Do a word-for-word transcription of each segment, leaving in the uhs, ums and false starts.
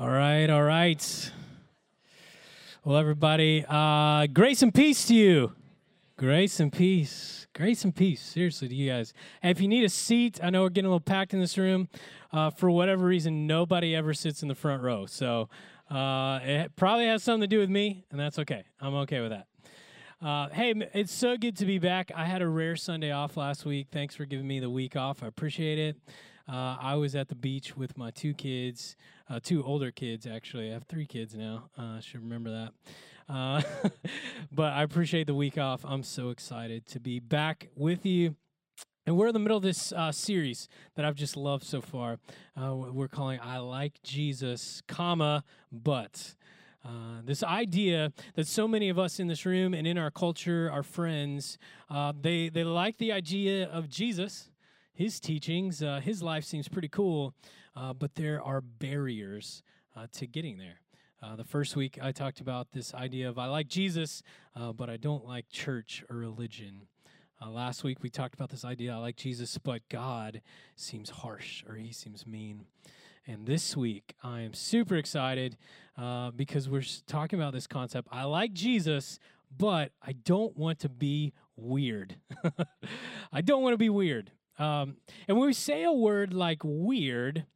All right, all right. Well, everybody, uh, grace and peace to you. Grace and peace. Grace and peace, seriously, to you guys. And if you need a seat, I know we're getting a little packed in this room. Uh, for whatever reason, nobody ever sits in the front row. So uh, it probably has something to do with me, and that's okay. I'm okay with that. Uh, hey, it's so good to be back. I had a rare Sunday off last week. Thanks for giving me the week off. I appreciate it. Uh, I was at the beach with my two kids, uh, two older kids, actually. I have three kids now. I uh, should remember that. Uh, but I appreciate the week off. I'm so excited to be back with you. And we're in the middle of this uh, series that I've just loved so far. Uh, we're calling I Like Jesus, comma, but. Uh, this idea that so many of us in this room and in our culture, our friends, uh, they, they like the idea of Jesus. His teachings, uh, his life seems pretty cool, uh, but there are barriers uh, to getting there. Uh, the first week I talked about this idea of I like Jesus, uh, but I don't like church or religion. Uh, last week we talked about this idea I like Jesus, but God seems harsh or he seems mean. And this week I am super excited uh, because we're talking about this concept. I like Jesus, but I don't want to be weird. I don't want to be weird. Um, and when we say a word like weird,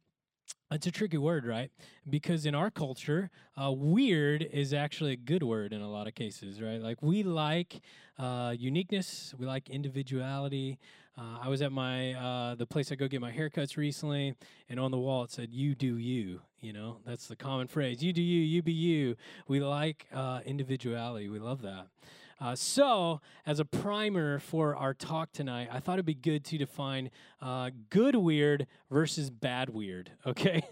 it's a tricky word, right? Because in our culture, uh, weird is actually a good word in a lot of cases, right? Like we like uh, uniqueness, we like individuality. Uh, I was at my uh, the place I go get my haircuts recently, and on the wall it said, "You do you." You know, that's the common phrase. You do you, you be you. We like uh, individuality. We love that. Uh, so, as a primer for our talk tonight, I thought it'd be good to define uh, good weird versus bad weird, okay?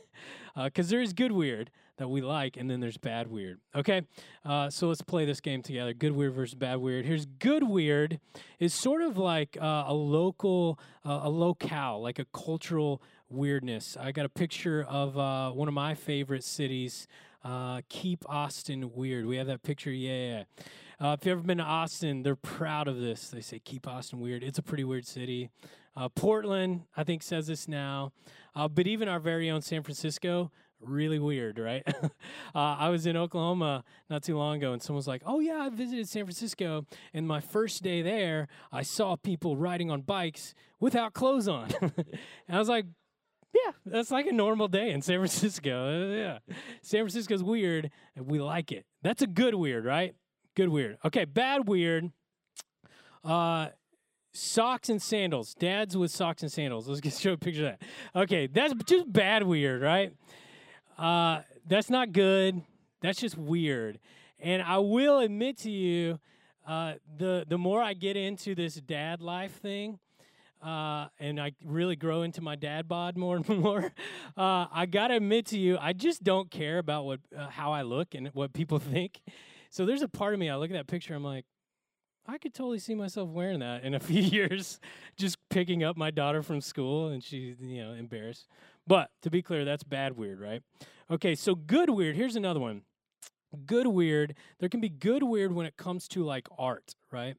Because uh, there is good weird that we like, and then there's bad weird, okay? Uh, so, let's play this game together, good weird versus bad weird. Here's good weird is sort of like uh, a local, uh, a locale, like a cultural weirdness. I got a picture of uh, one of my favorite cities, uh, Keep Austin Weird. We have that picture, yeah, yeah. Uh, if you've ever been to Austin, they're proud of this. They say, keep Austin weird. It's a pretty weird city. Uh, Portland, I think, says this now. Uh, but even our very own San Francisco, really weird, right? uh, I was in Oklahoma not too long ago, and someone's like, oh, yeah, I visited San Francisco. And my first day there, I saw people riding on bikes without clothes on. And I was like, yeah, that's like a normal day in San Francisco. Uh, yeah, San Francisco's weird, and we like it. That's a good weird, right? Good weird. Okay, bad weird. Uh, socks and sandals. Dads with socks and sandals. Let's get show a picture of that. Okay, that's just bad weird, right? Uh, that's not good. That's just weird. And I will admit to you, uh, the the more I get into this dad life thing, uh, and I really grow into my dad bod more and more, uh, I gotta admit to you, I just don't care about what uh, how I look and what people think. So there's a part of me, I look at that picture, I'm like, I could totally see myself wearing that in a few years, just picking up my daughter from school, and she's, you know, embarrassed. But to be clear, that's bad weird, right? Okay, so good weird, here's another one. Good weird, there can be good weird when it comes to, like, art, right?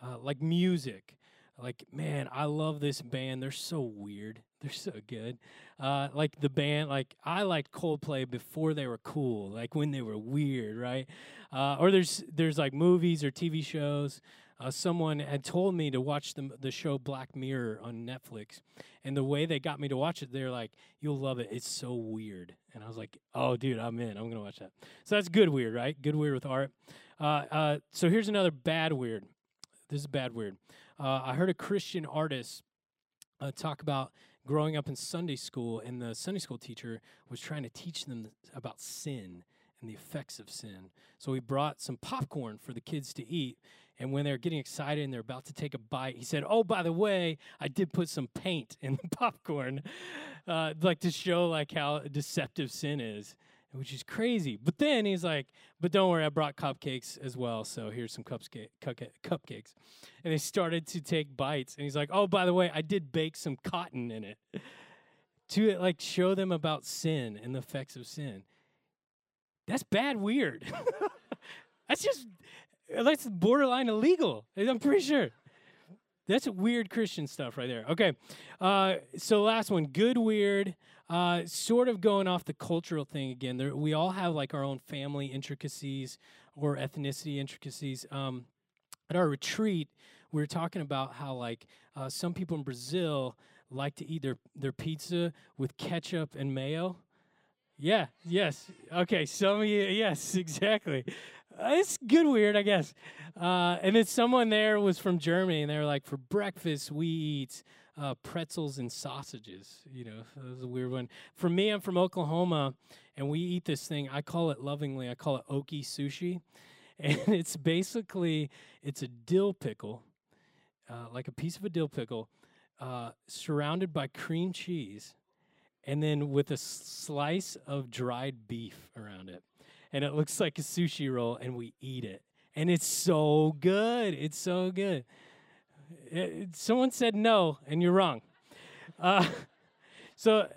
Uh, like music. Like, man, I love this band. They're so weird. They're so good. Uh, like the band, like I liked Coldplay before they were cool, like when they were weird, right? Uh, or there's there's like movies or T V shows. Uh, someone had told me to watch the, the show Black Mirror on Netflix. And the way they got me to watch it, they're like, you'll love it. It's so weird. And I was like, oh, dude, I'm in. I'm going to watch that. So that's good weird, right? Good weird with art. Uh, uh, so here's another bad weird. This is bad weird. Uh, I heard a Christian artist uh, talk about growing up in Sunday school, and the Sunday school teacher was trying to teach them about sin and the effects of sin. So we brought some popcorn for the kids to eat, and when they're getting excited and they're about to take a bite, he said, oh, by the way, I did put some paint in the popcorn, uh, like to show like how deceptive sin is. Which is crazy. But then he's like, but don't worry, I brought cupcakes as well, so here's some cupca- cupca- cupcakes. And they started to take bites, and he's like, oh, by the way, I did bake some cotton in it. To, like, show them about sin and the effects of sin. That's bad weird. That's just, that's borderline illegal, I'm pretty sure. That's weird Christian stuff right there. Okay, uh, so last one, good weird. Uh, sort of going off the cultural thing again, there, we all have like our own family intricacies or ethnicity intricacies. Um, at our retreat, we were talking about how like uh, some people in Brazil like to eat their, their pizza with ketchup and mayo. Yeah, yes. Okay, some of you, yes, exactly. Uh, it's good weird, I guess. Uh, and then someone there was from Germany, and they were like, for breakfast, we eat uh, pretzels and sausages. You know, that was a weird one. For me, I'm from Oklahoma, and we eat this thing. I call it lovingly, I call it oki sushi. And it's basically, it's a dill pickle, uh, like a piece of a dill pickle, uh, surrounded by cream cheese, and then with a slice of dried beef around it. And it looks like a sushi roll, and we eat it. And it's so good. It's so good. It, it, someone said no, and you're wrong. Uh, so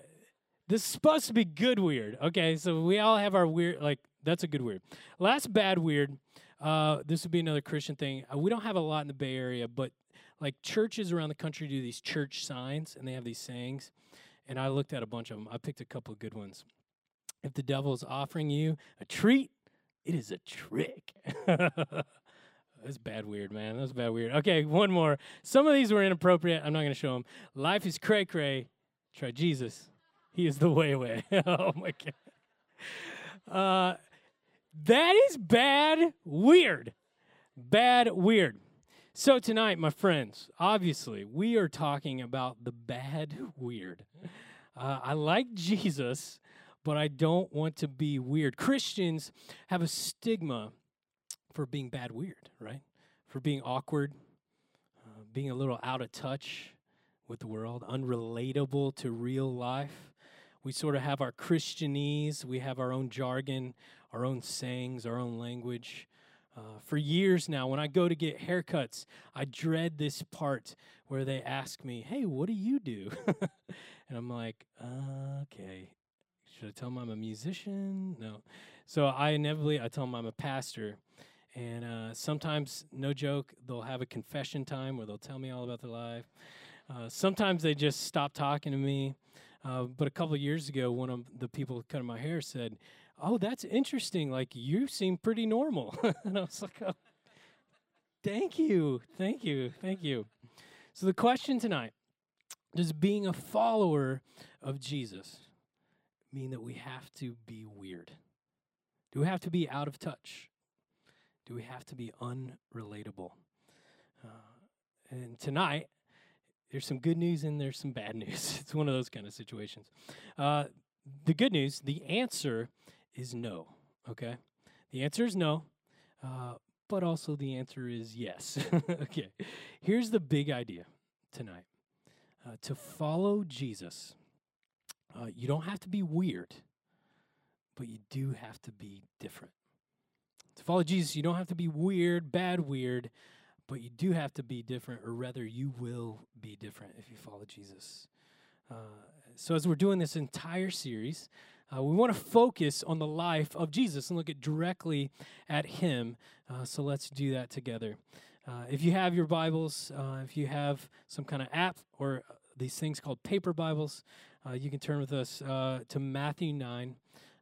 this is supposed to be good weird. Okay, so we all have our weird, like, that's a good weird. Last bad weird, uh, this would be another Christian thing. Uh, we don't have a lot in the Bay Area, but, like, churches around the country do these church signs, and they have these sayings. And I looked at a bunch of them. I picked a couple of good ones. If the devil is offering you a treat, it is a trick. That's bad weird, man. That's bad weird. Okay, one more. Some of these were inappropriate. I'm not going to show them. Life is cray-cray. Try Jesus. He is the way way. Oh, my God. Uh, that is bad weird. Bad weird. So tonight, my friends, obviously, we are talking about the bad weird. Uh, I like Jesus, but I don't want to be weird. Christians have a stigma for being bad weird, right? For being awkward, uh, being a little out of touch with the world, unrelatable to real life. We sort of have our Christianese. We have our own jargon, our own sayings, our own language. Uh, for years now, when I go to get haircuts, I dread this part where they ask me, hey, what do you do? And I'm like, uh, okay, should I tell them I'm a musician? No. So I inevitably, I tell them I'm a pastor. And uh, sometimes, no joke, they'll have a confession time where they'll tell me all about their life. Uh, sometimes they just stop talking to me. Uh, but a couple of years ago, one of the people cutting my hair said, oh, that's interesting. Like, you seem pretty normal. And I was like, oh, thank you. Thank you. Thank you. So the question tonight, does being a follower of Jesus mean that we have to be weird? Do we have to be out of touch? Do we have to be unrelatable? Uh, and tonight, there's some good news and there's some bad news. It's one of those kind of situations. Uh, the good news, the answer is no, okay? The answer is no, uh, but also the answer is yes. Okay, here's the big idea tonight. Uh, to follow Jesus, uh, you don't have to be weird, but you do have to be different. To follow Jesus, you don't have to be weird, bad weird, but you do have to be different, or rather you will be different if you follow Jesus. Uh, so as we're doing this entire series, Uh, we want to focus on the life of Jesus and look at directly at him. Uh, so let's do that together. Uh, if you have your Bibles, uh, if you have some kind of app or these things called paper Bibles, uh, you can turn with us uh, to Matthew nine,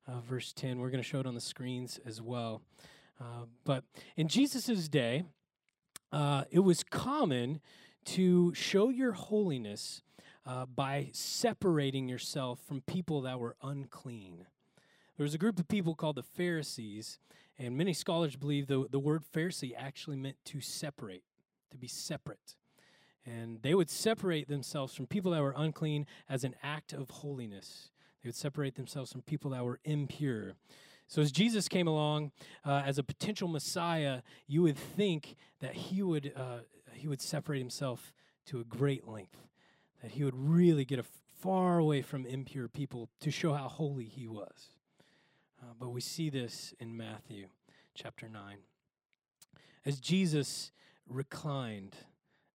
uh, verse ten. We're going to show it on the screens as well. Uh, but in Jesus' day, uh, it was common to show your holiness Uh, by separating yourself from people that were unclean. There was a group of people called the Pharisees, and many scholars believe the, the word Pharisee actually meant to separate, to be separate. And they would separate themselves from people that were unclean as an act of holiness. They would separate themselves from people that were impure. So as Jesus came along uh, as a potential Messiah, you would think that he would, uh, he would separate himself to a great length, that he would really get a far away from impure people to show how holy he was. Uh, but we see this in Matthew chapter nine. As Jesus reclined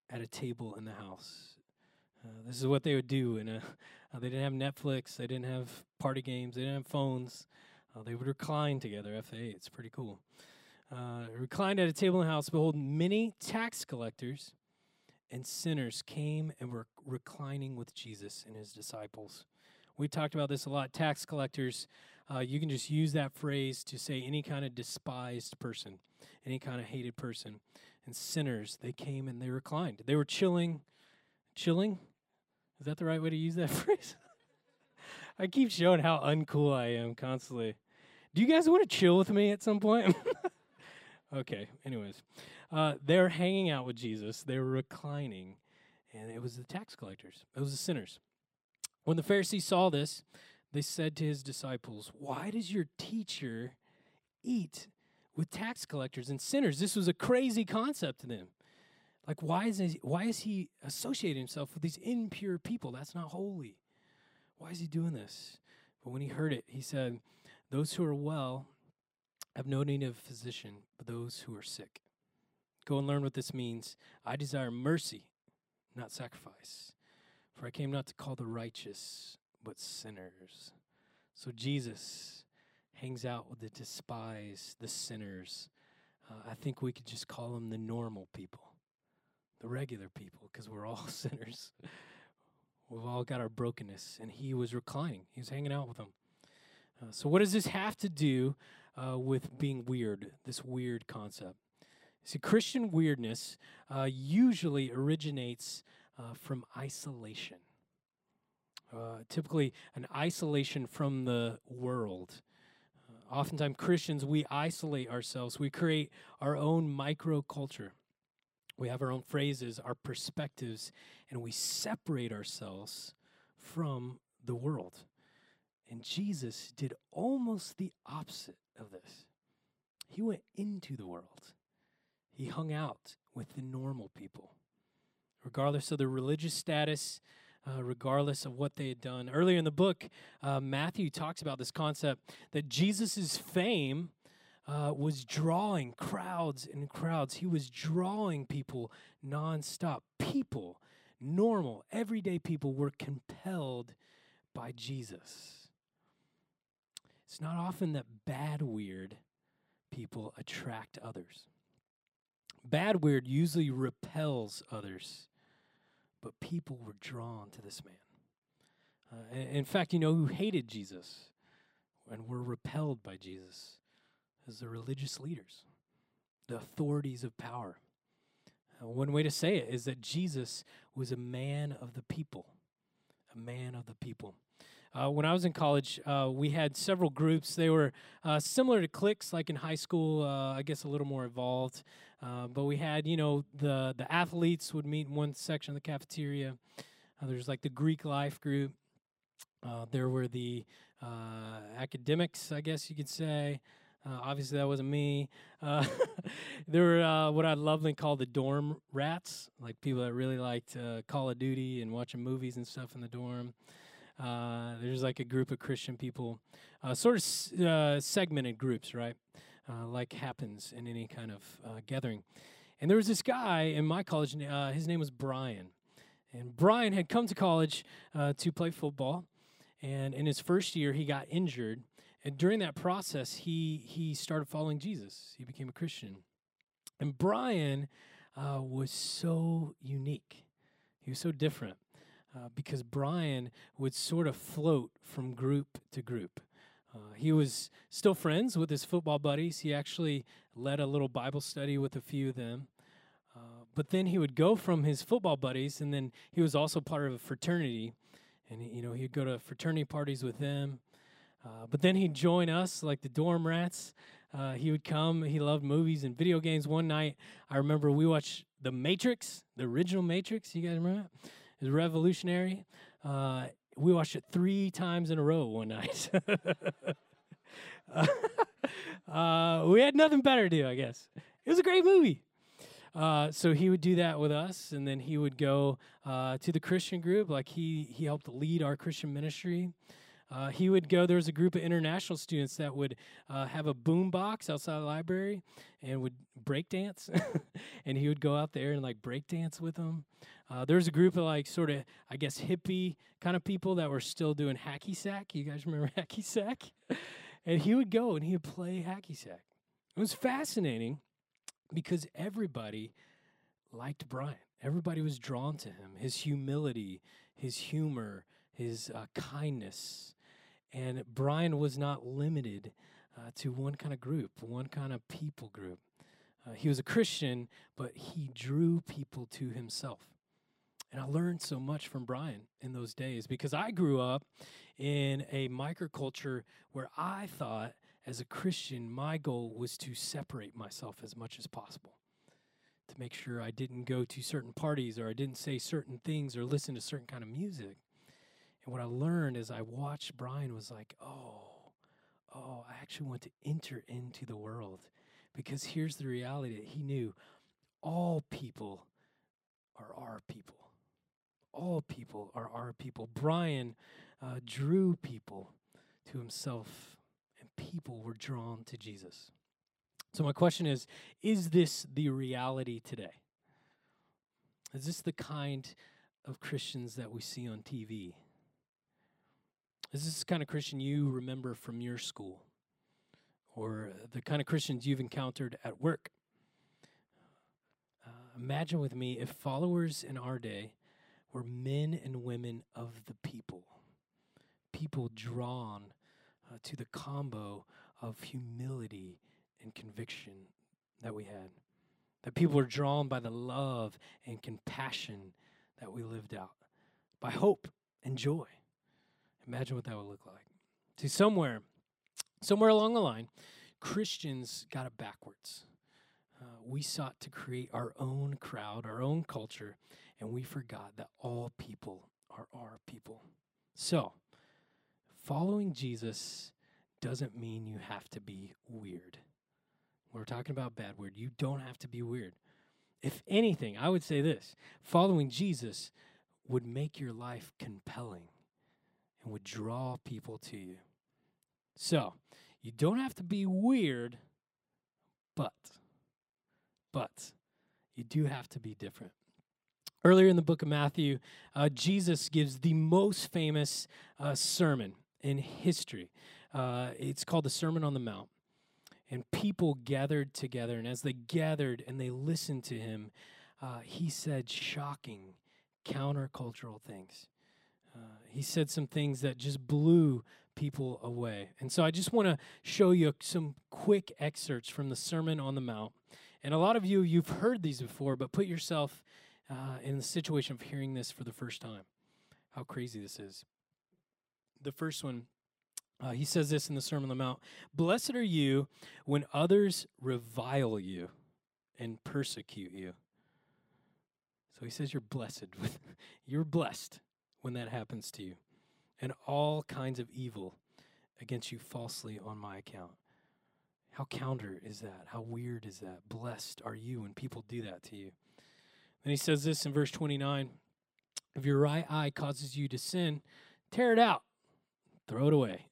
at a table in the house, uh, this is what they would do. In a, uh, they didn't have Netflix. They didn't have party games. They didn't have phones. Uh, they would recline together after they ate. It's pretty cool. Uh, reclined at a table in the house, behold, many tax collectors and sinners came and were reclining with Jesus and his disciples, we talked about this a lot, tax collectors, uh, you can just use that phrase to say any kind of despised person, any kind of hated person. And sinners, they came and they reclined. They were chilling. Chilling? Is that the right way to use that phrase? I keep showing how uncool I am constantly. Do you guys want to chill with me at some point? Okay, anyways. Uh, they were hanging out with Jesus. They were reclining. And it was the tax collectors. It was the sinners. When the Pharisees saw this, they said to his disciples, "Why does your teacher eat with tax collectors and sinners?" This was a crazy concept to them. Like, why is he, why is he associating himself with these impure people? That's not holy. Why is he doing this? But when he heard it, he said, "Those who are well have no need of a physician, but those who are sick. Go and learn what this means. I desire mercy, not sacrifice. For I came not to call the righteous, but sinners." So Jesus hangs out with the despised, the sinners. Uh, I think we could just call them the normal people. The regular people, because we're all sinners. We've all got our brokenness, and he was reclining. He was hanging out with them. Uh, so what does this have to do uh, with being weird, this weird concept? See, Christian weirdness uh, usually originates uh, from isolation, uh, typically an isolation from the world. Uh, oftentimes Christians, we isolate ourselves. We create our own microculture. We have our own phrases, our perspectives, and we separate ourselves from the world. And Jesus did almost the opposite of this. He went into the world. He hung out with the normal people, regardless of their religious status, uh, regardless of what they had done. Earlier in the book, uh, Matthew talks about this concept that Jesus' fame Uh, was drawing crowds and crowds. He was drawing people nonstop. People, normal, everyday people were compelled by Jesus. It's not often that bad, weird people attract others. Bad, weird usually repels others, but people were drawn to this man. Uh, and, in fact, you know who hated Jesus and were repelled by Jesus? As the religious leaders, the authorities of power. Uh, one way to say it is that Jesus was a man of the people, a man of the people. Uh, when I was in college, uh, we had several groups. They were uh, similar to cliques, like in high school, uh, I guess a little more evolved. Uh, but we had, you know, the, the athletes would meet in one section of the cafeteria. Uh, there's like the Greek life group. Uh, there were the uh, academics, I guess you could say. Uh, obviously, that wasn't me. Uh, there were uh, what I lovingly call the dorm rats, like people that really liked uh, Call of Duty and watching movies and stuff in the dorm. Uh, there's like a group of Christian people, uh, sort of s uh, segmented groups, right, uh, like happens in any kind of uh, gathering. And there was this guy in my college, uh, his name was Brian. And Brian had come to college uh, to play football, and in his first year, he got injured. And during that process, he he started following Jesus. He became a Christian. And Brian uh, was so unique. He was so different uh, because Brian would sort of float from group to group. Uh, he was still friends with his football buddies. He actually led a little Bible study with a few of them. Uh, but then he would go from his football buddies, and then he was also part of a fraternity. And, you know, he'd go to fraternity parties with them. Uh, but then he'd join us, like the dorm rats. Uh, he would come. He loved movies and video games. One night, I remember we watched The Matrix, the original Matrix. You guys remember that? It was revolutionary. Uh, we watched it three times in a row one night. uh, uh, we had nothing better to do, I guess. It was a great movie. Uh, so he would do that with us, and then he would go uh, to the Christian group. Like he, he helped lead our Christian ministry. Uh, he would go, there was a group of international students that would uh, have a boom box outside the library and would break dance. And he would go out there and like break dance with them. Uh, there was a group of like sort of, I guess, hippie kind of people that were still doing hacky sack. You guys remember hacky sack? And he would go and he would play hacky sack. It was fascinating because everybody liked Brian. Everybody was drawn to him, his humility, his humor, his uh, kindness. And Brian was not limited uh, to one kind of group, one kind of people group. Uh, he was a Christian, but he drew people to himself. And I learned so much from Brian in those days because I grew up in a microculture where I thought as a Christian, my goal was to separate myself as much as possible, to make sure I didn't go to certain parties or I didn't say certain things or listen to certain kind of music. And what I learned as I watched Brian was like, oh, oh, I actually want to enter into the world. Because here's the reality that he knew: all people are our people. All people are our people. Brian uh, drew people to himself, and people were drawn to Jesus. So my question is, is this the reality today? Is this the kind of Christians that we see on T V? Is this the kind of Christian you remember from your school? Or the kind of Christians you've encountered at work? Uh, imagine with me if followers in our day were men and women of the people, people drawn uh, to the combo of humility and conviction that we had, that people were drawn by the love and compassion that we lived out, by hope and joy. Imagine what that would look like. To somewhere... Somewhere along the line, Christians got it backwards. Uh, we sought to create our own crowd, our own culture, and we forgot that all people are our people. So, following Jesus doesn't mean you have to be weird. When we're talking about bad word, you don't have to be weird. If anything, I would say this: following Jesus would make your life compelling and would draw people to you. So, you don't have to be weird, but, but, you do have to be different. Earlier in the book of Matthew, uh, Jesus gives the most famous uh, sermon in history. Uh, it's called the Sermon on the Mount. And people gathered together, and as they gathered and they listened to him, uh, he said shocking, countercultural things. Uh, he said some things that just blew people away. And so I just want to show you some quick excerpts from the Sermon on the Mount. And a lot of you, you've heard these before, but put yourself uh, in the situation of hearing this for the first time. How crazy this is. The first one, uh, he says this in the Sermon on the Mount: "Blessed are you when others revile you and persecute you." So he says you're blessed. With, you're blessed when that happens to you. "And all kinds of evil against you falsely on my account." How counter is that? How weird is that? Blessed are you when people do that to you. Then he says this in verse twenty-nine: "If your right eye causes you to sin, tear it out, throw it away."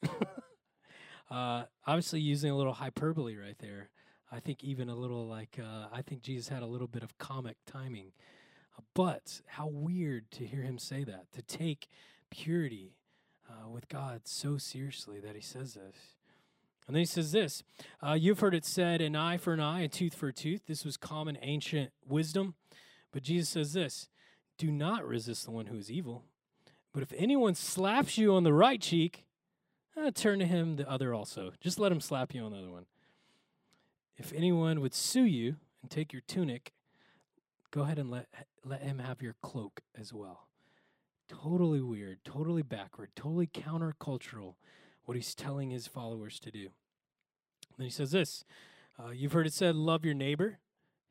uh, obviously using a little hyperbole right there. I think even a little like, uh, I think Jesus had a little bit of comic timing. Uh, but how weird to hear him say that, to take purity Uh, with God so seriously that he says this. And then he says this: uh, "You've heard it said, an eye for an eye, a tooth for a tooth." This was common ancient wisdom. But Jesus says this: "Do not resist the one who is evil. But if anyone slaps you on the right cheek, eh, turn to him the other also." Just let him slap you on the other one. "If anyone would sue you and take your tunic, go ahead and let, let him have your cloak as well." Totally weird, totally backward, totally countercultural, what he's telling his followers to do. And then he says this: uh, "You've heard it said, love your neighbor,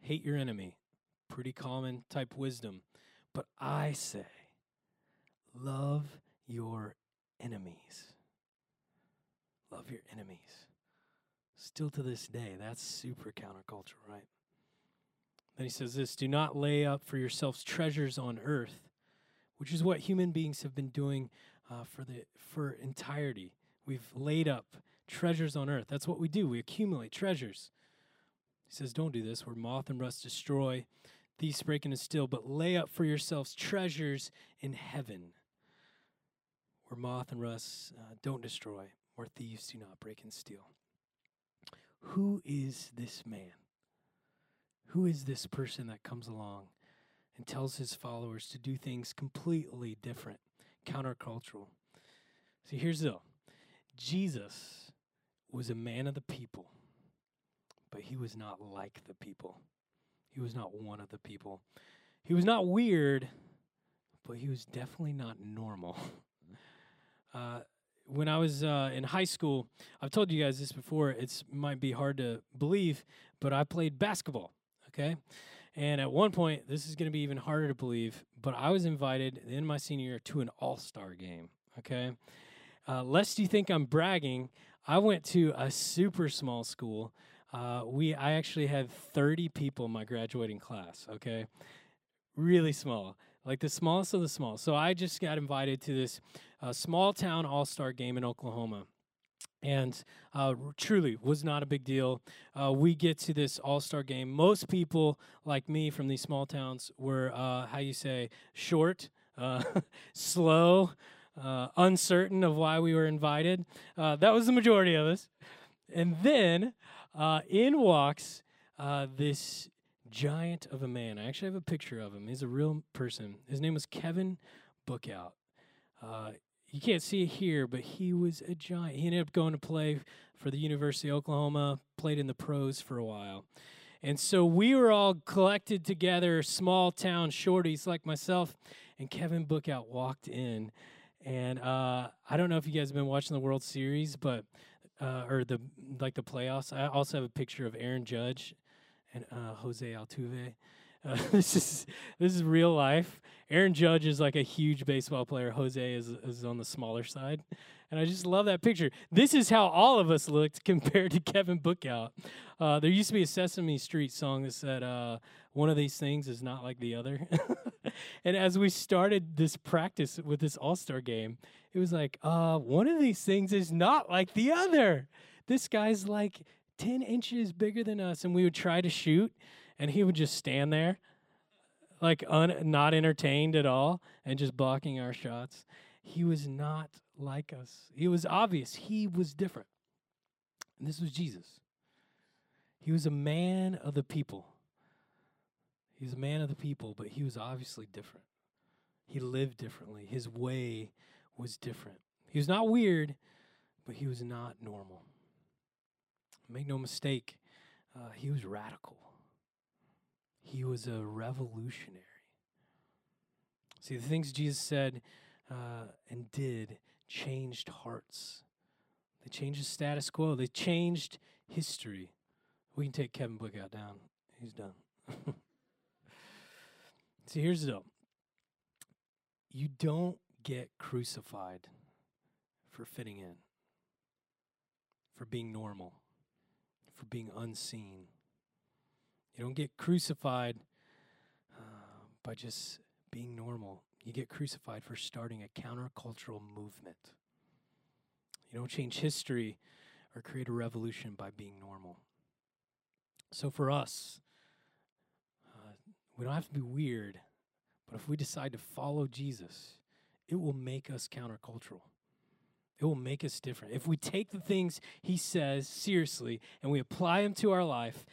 hate your enemy." Pretty common type wisdom. "But I say, love your enemies." Love your enemies. Still to this day, that's super countercultural, right? Then he says this: "Do not lay up for yourselves treasures on earth," which is what human beings have been doing uh, for the for entirety. We've laid up treasures on earth. That's what we do. We accumulate treasures. He says, "Don't do this, where moth and rust destroy, thieves break and steal, but lay up for yourselves treasures in heaven, where moth and rust uh, don't destroy, where thieves do not break and steal." Who is this man? Who is this person that comes along and tells his followers to do things completely different, countercultural. See, here's the deal. Jesus was a man of the people, but he was not like the people. He was not one of the people. He was not weird, but he was definitely not normal. Uh, when I was uh, in high school, I've told you guys this before. It might be hard to believe, but I played basketball, okay? And at one point, this is going to be even harder to believe, but I was invited in my senior year to an all-star game, okay? Uh, lest you think I'm bragging, I went to a super small school. Uh, we I actually had thirty people in my graduating class, okay? Really small, like the smallest of the small. So I just got invited to this uh, small-town all-star game in Oklahoma. And uh, truly was not a big deal. Uh, we get to this all-star game. Most people, like me, from these small towns were, uh, how you say, short, uh, slow, uh, uncertain of why we were invited. Uh, that was the majority of us. And then uh, in walks uh, this giant of a man. I actually have a picture of him. He's a real person. His name was Kevin Bookout. Uh You can't see it here, but he was a giant. He ended up going to play for the University of Oklahoma, played in the pros for a while. And so we were all collected together, small-town shorties like myself, and Kevin Bookout walked in. And uh, I don't know if you guys have been watching the World Series, but uh, or the like the playoffs. I also have a picture of Aaron Judge and uh, Jose Altuve. Uh, this is this is real life. Aaron Judge is like a huge baseball player. Jose is is on the smaller side, and I just love that picture. This is how all of us looked compared to Kevin Bookout. Uh, there used to be a Sesame Street song that said, uh, "One of these things is not like the other." And as we started this practice with this All-Star game, it was like, uh, "One of these things is not like the other." This guy's like ten inches bigger than us, and we would try to shoot. And he would just stand there, like un not entertained at all, and just blocking our shots. He was not like us. It was obvious. He was different. And this was Jesus. He was a man of the people. He was a man of the people, but he was obviously different. He lived differently. His way was different. He was not weird, but he was not normal. Make no mistake, uh, he was radical. He was a revolutionary. See, the things Jesus said uh, and did changed hearts. They changed the status quo. They changed history. We can take Kevin Bookout down. He's done. See, here's the deal. You don't get crucified for fitting in, for being normal, for being unseen. You don't get crucified uh, by just being normal. You get crucified for starting a countercultural movement. You don't change history or create a revolution by being normal. So for us, uh, we don't have to be weird, but if we decide to follow Jesus, it will make us countercultural. It will make us different. If we take the things he says seriously and we apply them to our life,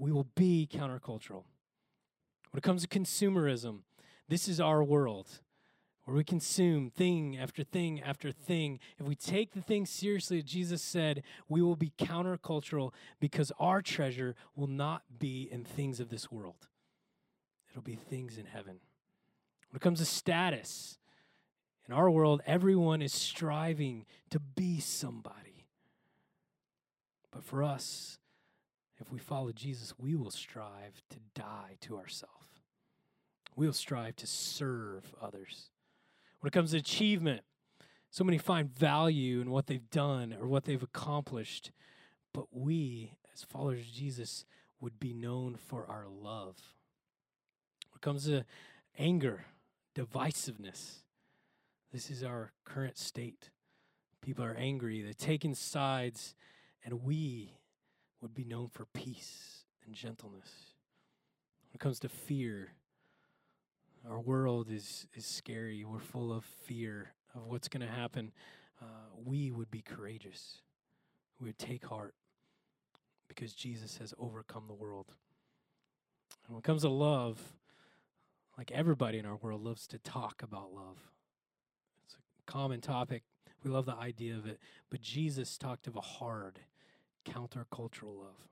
we will be countercultural. When it comes to consumerism, this is our world where we consume thing after thing after thing. If we take the things seriously that Jesus said, we will be countercultural because our treasure will not be in things of this world. It'll be things in heaven. When it comes to status, in our world, everyone is striving to be somebody. But for us, if we follow Jesus, we will strive to die to ourselves. We will strive to serve others. When it comes to achievement, so many find value in what they've done or what they've accomplished, but we, as followers of Jesus, would be known for our love. When it comes to anger, divisiveness, this is our current state. People are angry, they're taking sides, and we would be known for peace and gentleness. When it comes to fear, our world is, is scary. We're full of fear of what's going to happen. Uh, we would be courageous. We would take heart because Jesus has overcome the world. And when it comes to love, like everybody in our world loves to talk about love. It's common topic. We love the idea of it. But Jesus talked of a hard, countercultural love.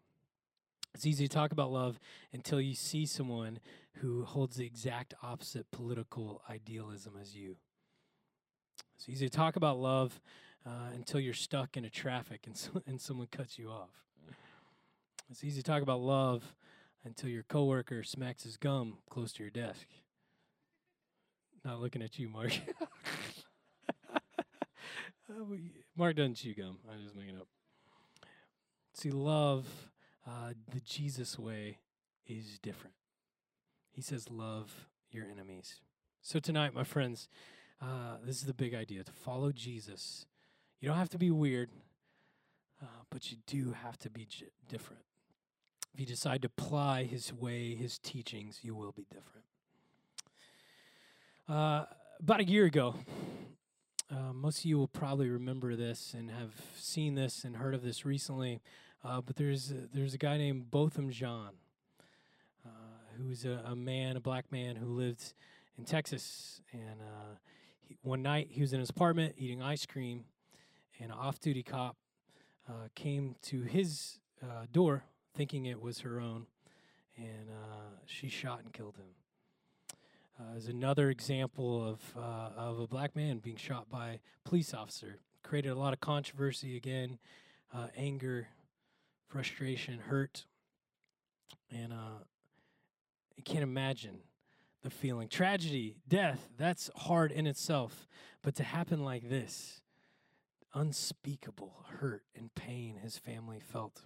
It's easy to talk about love until you see someone who holds the exact opposite political idealism as you. It's easy to talk about love uh, until you're stuck in a traffic and, so, and someone cuts you off. It's easy to talk about love until your coworker smacks his gum close to your desk. Not looking at you, Mark. Mark doesn't chew gum. I'm just making it up. See, love, uh, the Jesus way, is different. He says, love your enemies. So tonight, my friends, uh, this is the big idea, to follow Jesus. You don't have to be weird, uh, but you do have to be j- different. If you decide to apply his way, his teachings, you will be different. Uh, about a year ago, uh, most of you will probably remember this and have seen this and heard of this recently, uh, but there's a, there's a guy named Botham Jean, uh, who was a, a man, a black man, who lived in Texas. And uh, he, one night he was in his apartment eating ice cream, and an off-duty cop uh, came to his uh, door, thinking it was her own, and uh, she shot and killed him. Uh, is another example of uh, of a black man being shot by a police officer. Created a lot of controversy again, uh, anger, frustration, hurt, and uh, you can't imagine the feeling. Tragedy, death, that's hard in itself, but to happen like this, unspeakable hurt and pain his family felt.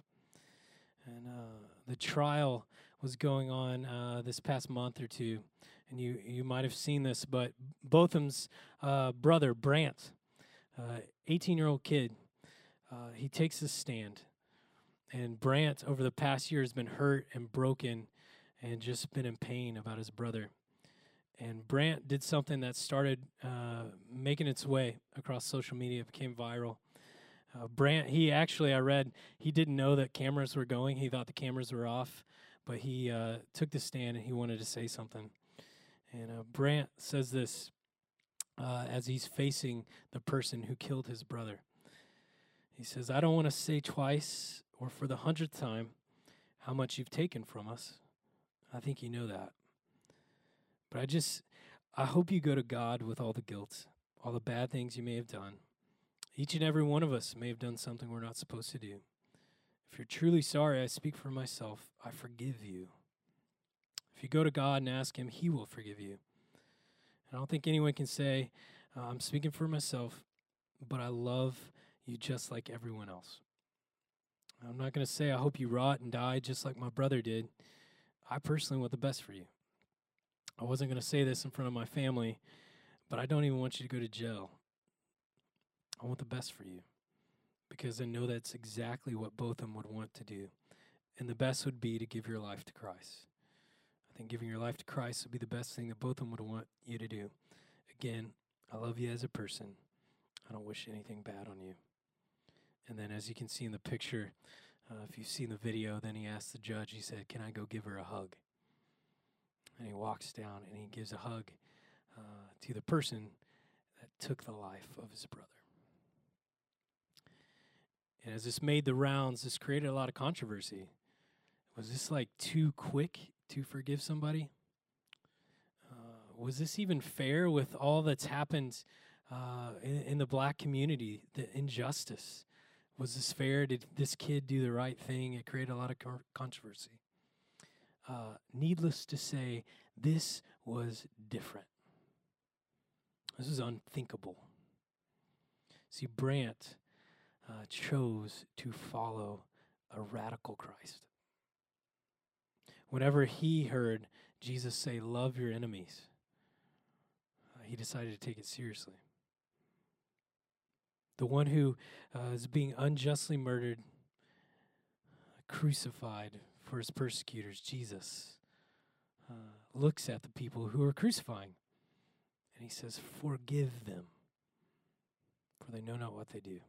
And uh, the trial was going on uh, this past month or two, and you, you might have seen this, but Botham's uh, brother, Brandt, uh, eighteen-year-old kid, uh, he takes his stand. And Brandt, over the past year, has been hurt and broken and just been in pain about his brother. And Brandt did something that started uh, making its way across social media. It became viral. Uh, Brandt, he actually, I read, he didn't know that cameras were going. He thought the cameras were off, but he uh, took the stand and he wanted to say something. And uh, Brandt says this uh, as he's facing the person who killed his brother. He says, "I don't want to say twice or for the hundredth time how much you've taken from us. I think you know that. But I just, I hope you go to God with all the guilt, all the bad things you may have done. Each and every one of us may have done something we're not supposed to do. If you're truly sorry, I speak for myself, I forgive you. If you go to God and ask him, he will forgive you. And I don't think anyone can say, uh, I'm speaking for myself, but I love you just like everyone else. I'm not going to say I hope you rot and die just like my brother did. I personally want the best for you. I wasn't going to say this in front of my family, but I don't even want you to go to jail. I want the best for you, because I know that's exactly what Botham would want to do. And the best would be to give your life to Christ. I think giving your life to Christ would be the best thing that Botham would want you to do. Again, I love you as a person. I don't wish anything bad on you." And then, as you can see in the picture, uh, if you've seen the video, then he asked the judge, he said, "Can I go give her a hug?" And he walks down and he gives a hug uh, to the person that took the life of his brother. And as this made the rounds, this created a lot of controversy. Was this like too quick to forgive somebody? Uh, was this even fair with all that's happened uh, in, in the black community, the injustice? Was this fair? Did this kid do the right thing? It created a lot of co- controversy. Uh, needless to say, this was different. This is unthinkable. See, Brandt Uh, chose to follow a radical Christ. Whenever he heard Jesus say, "Love your enemies," uh, he decided to take it seriously. The one who uh, is being unjustly murdered, crucified for his persecutors, Jesus, uh, looks at the people who are crucifying, and he says, "Forgive them, for they know not what they do."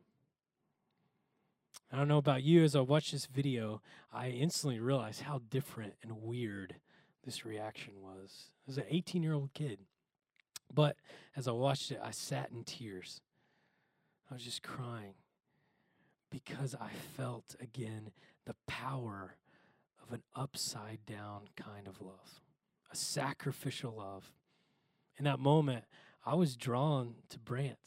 I don't know about you, as I watched this video, I instantly realized how different and weird this reaction was. It was an eighteen-year-old kid But as I watched it, I sat in tears. I was just crying because I felt, again, the power of an upside-down kind of love, a sacrificial love. In that moment, I was drawn to Brandt.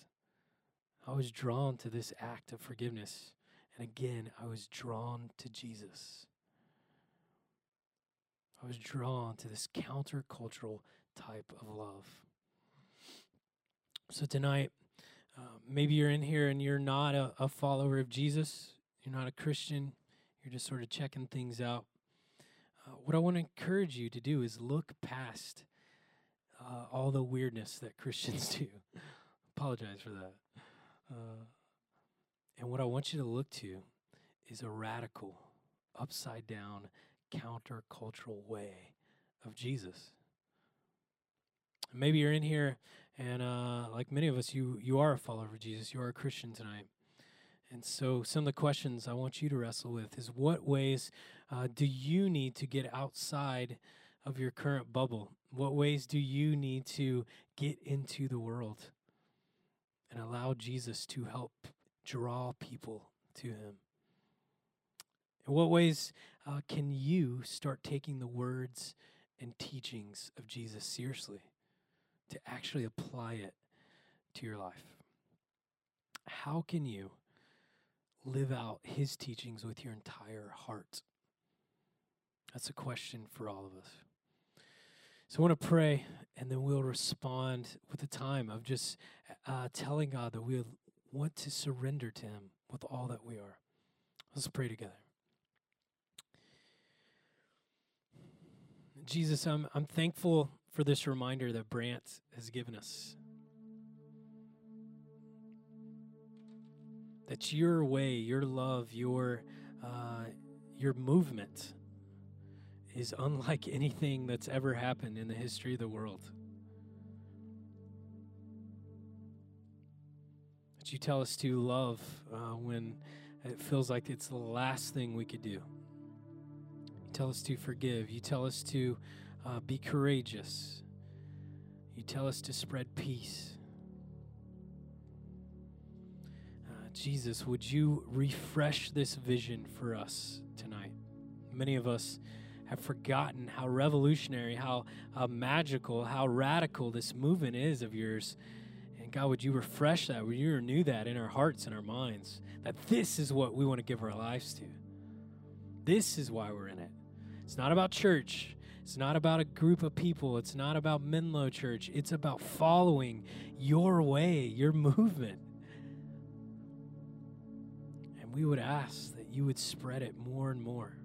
I was drawn to this act of forgiveness. And again, I was drawn to Jesus. I was drawn to this countercultural type of love. So tonight, uh, maybe you're in here and you're not a, a follower of Jesus. You're not a Christian. You're just sort of checking things out. Uh, what I want to encourage you to do is look past uh, all the weirdness that Christians do. I apologize for that. Uh, and what I want you to look to is a radical, upside-down, countercultural way of Jesus. Maybe you're in here, and uh, like many of us, you you are a follower of Jesus. You are a Christian tonight. And so some of the questions I want you to wrestle with is, what ways uh, do you need to get outside of your current bubble? What ways do you need to get into the world and allow Jesus to help draw people to him? In what ways uh, can you start taking the words and teachings of Jesus seriously to actually apply it to your life? How can you live out his teachings with your entire heart? That's a question for all of us. So I want to pray, and then we'll respond with a time of just uh, telling God that we want to surrender to him with all that we are. Let's pray together. Jesus, I'm, I'm thankful for this reminder that Brandt has given us. That your way, your love, your uh, your movement is unlike anything that's ever happened in the history of the world. That you tell us to love uh, when it feels like it's the last thing we could do. You tell us to forgive. You tell us to uh, be courageous. You tell us to spread peace. Jesus, would you refresh this vision for us tonight? Many of us have forgotten how revolutionary, how uh, magical, how radical this movement is of yours. And God, would you refresh that? Would you renew that in our hearts and our minds? That this is what we want to give our lives to. This is why we're in it. It's not about church. It's not about a group of people. It's not about Menlo Church. It's about following your way, your movement. We would ask that you would spread it more and more,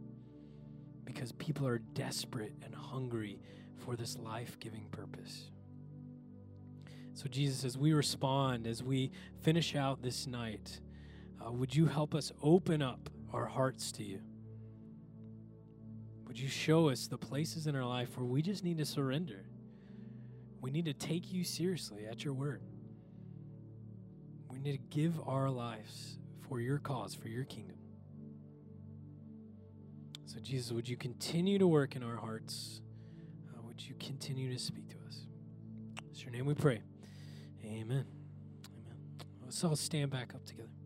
because people are desperate and hungry for this life-giving purpose. So Jesus, as we respond, as we finish out this night, uh, would you help us open up our hearts to you? Would you show us the places in our life where we just need to surrender? We need to take you seriously at your word. We need to give our lives for your cause, for your kingdom. So Jesus, would you continue to work in our hearts? Uh, would you continue to speak to us? It's your name we pray. Amen. Amen. Let's all stand back up together.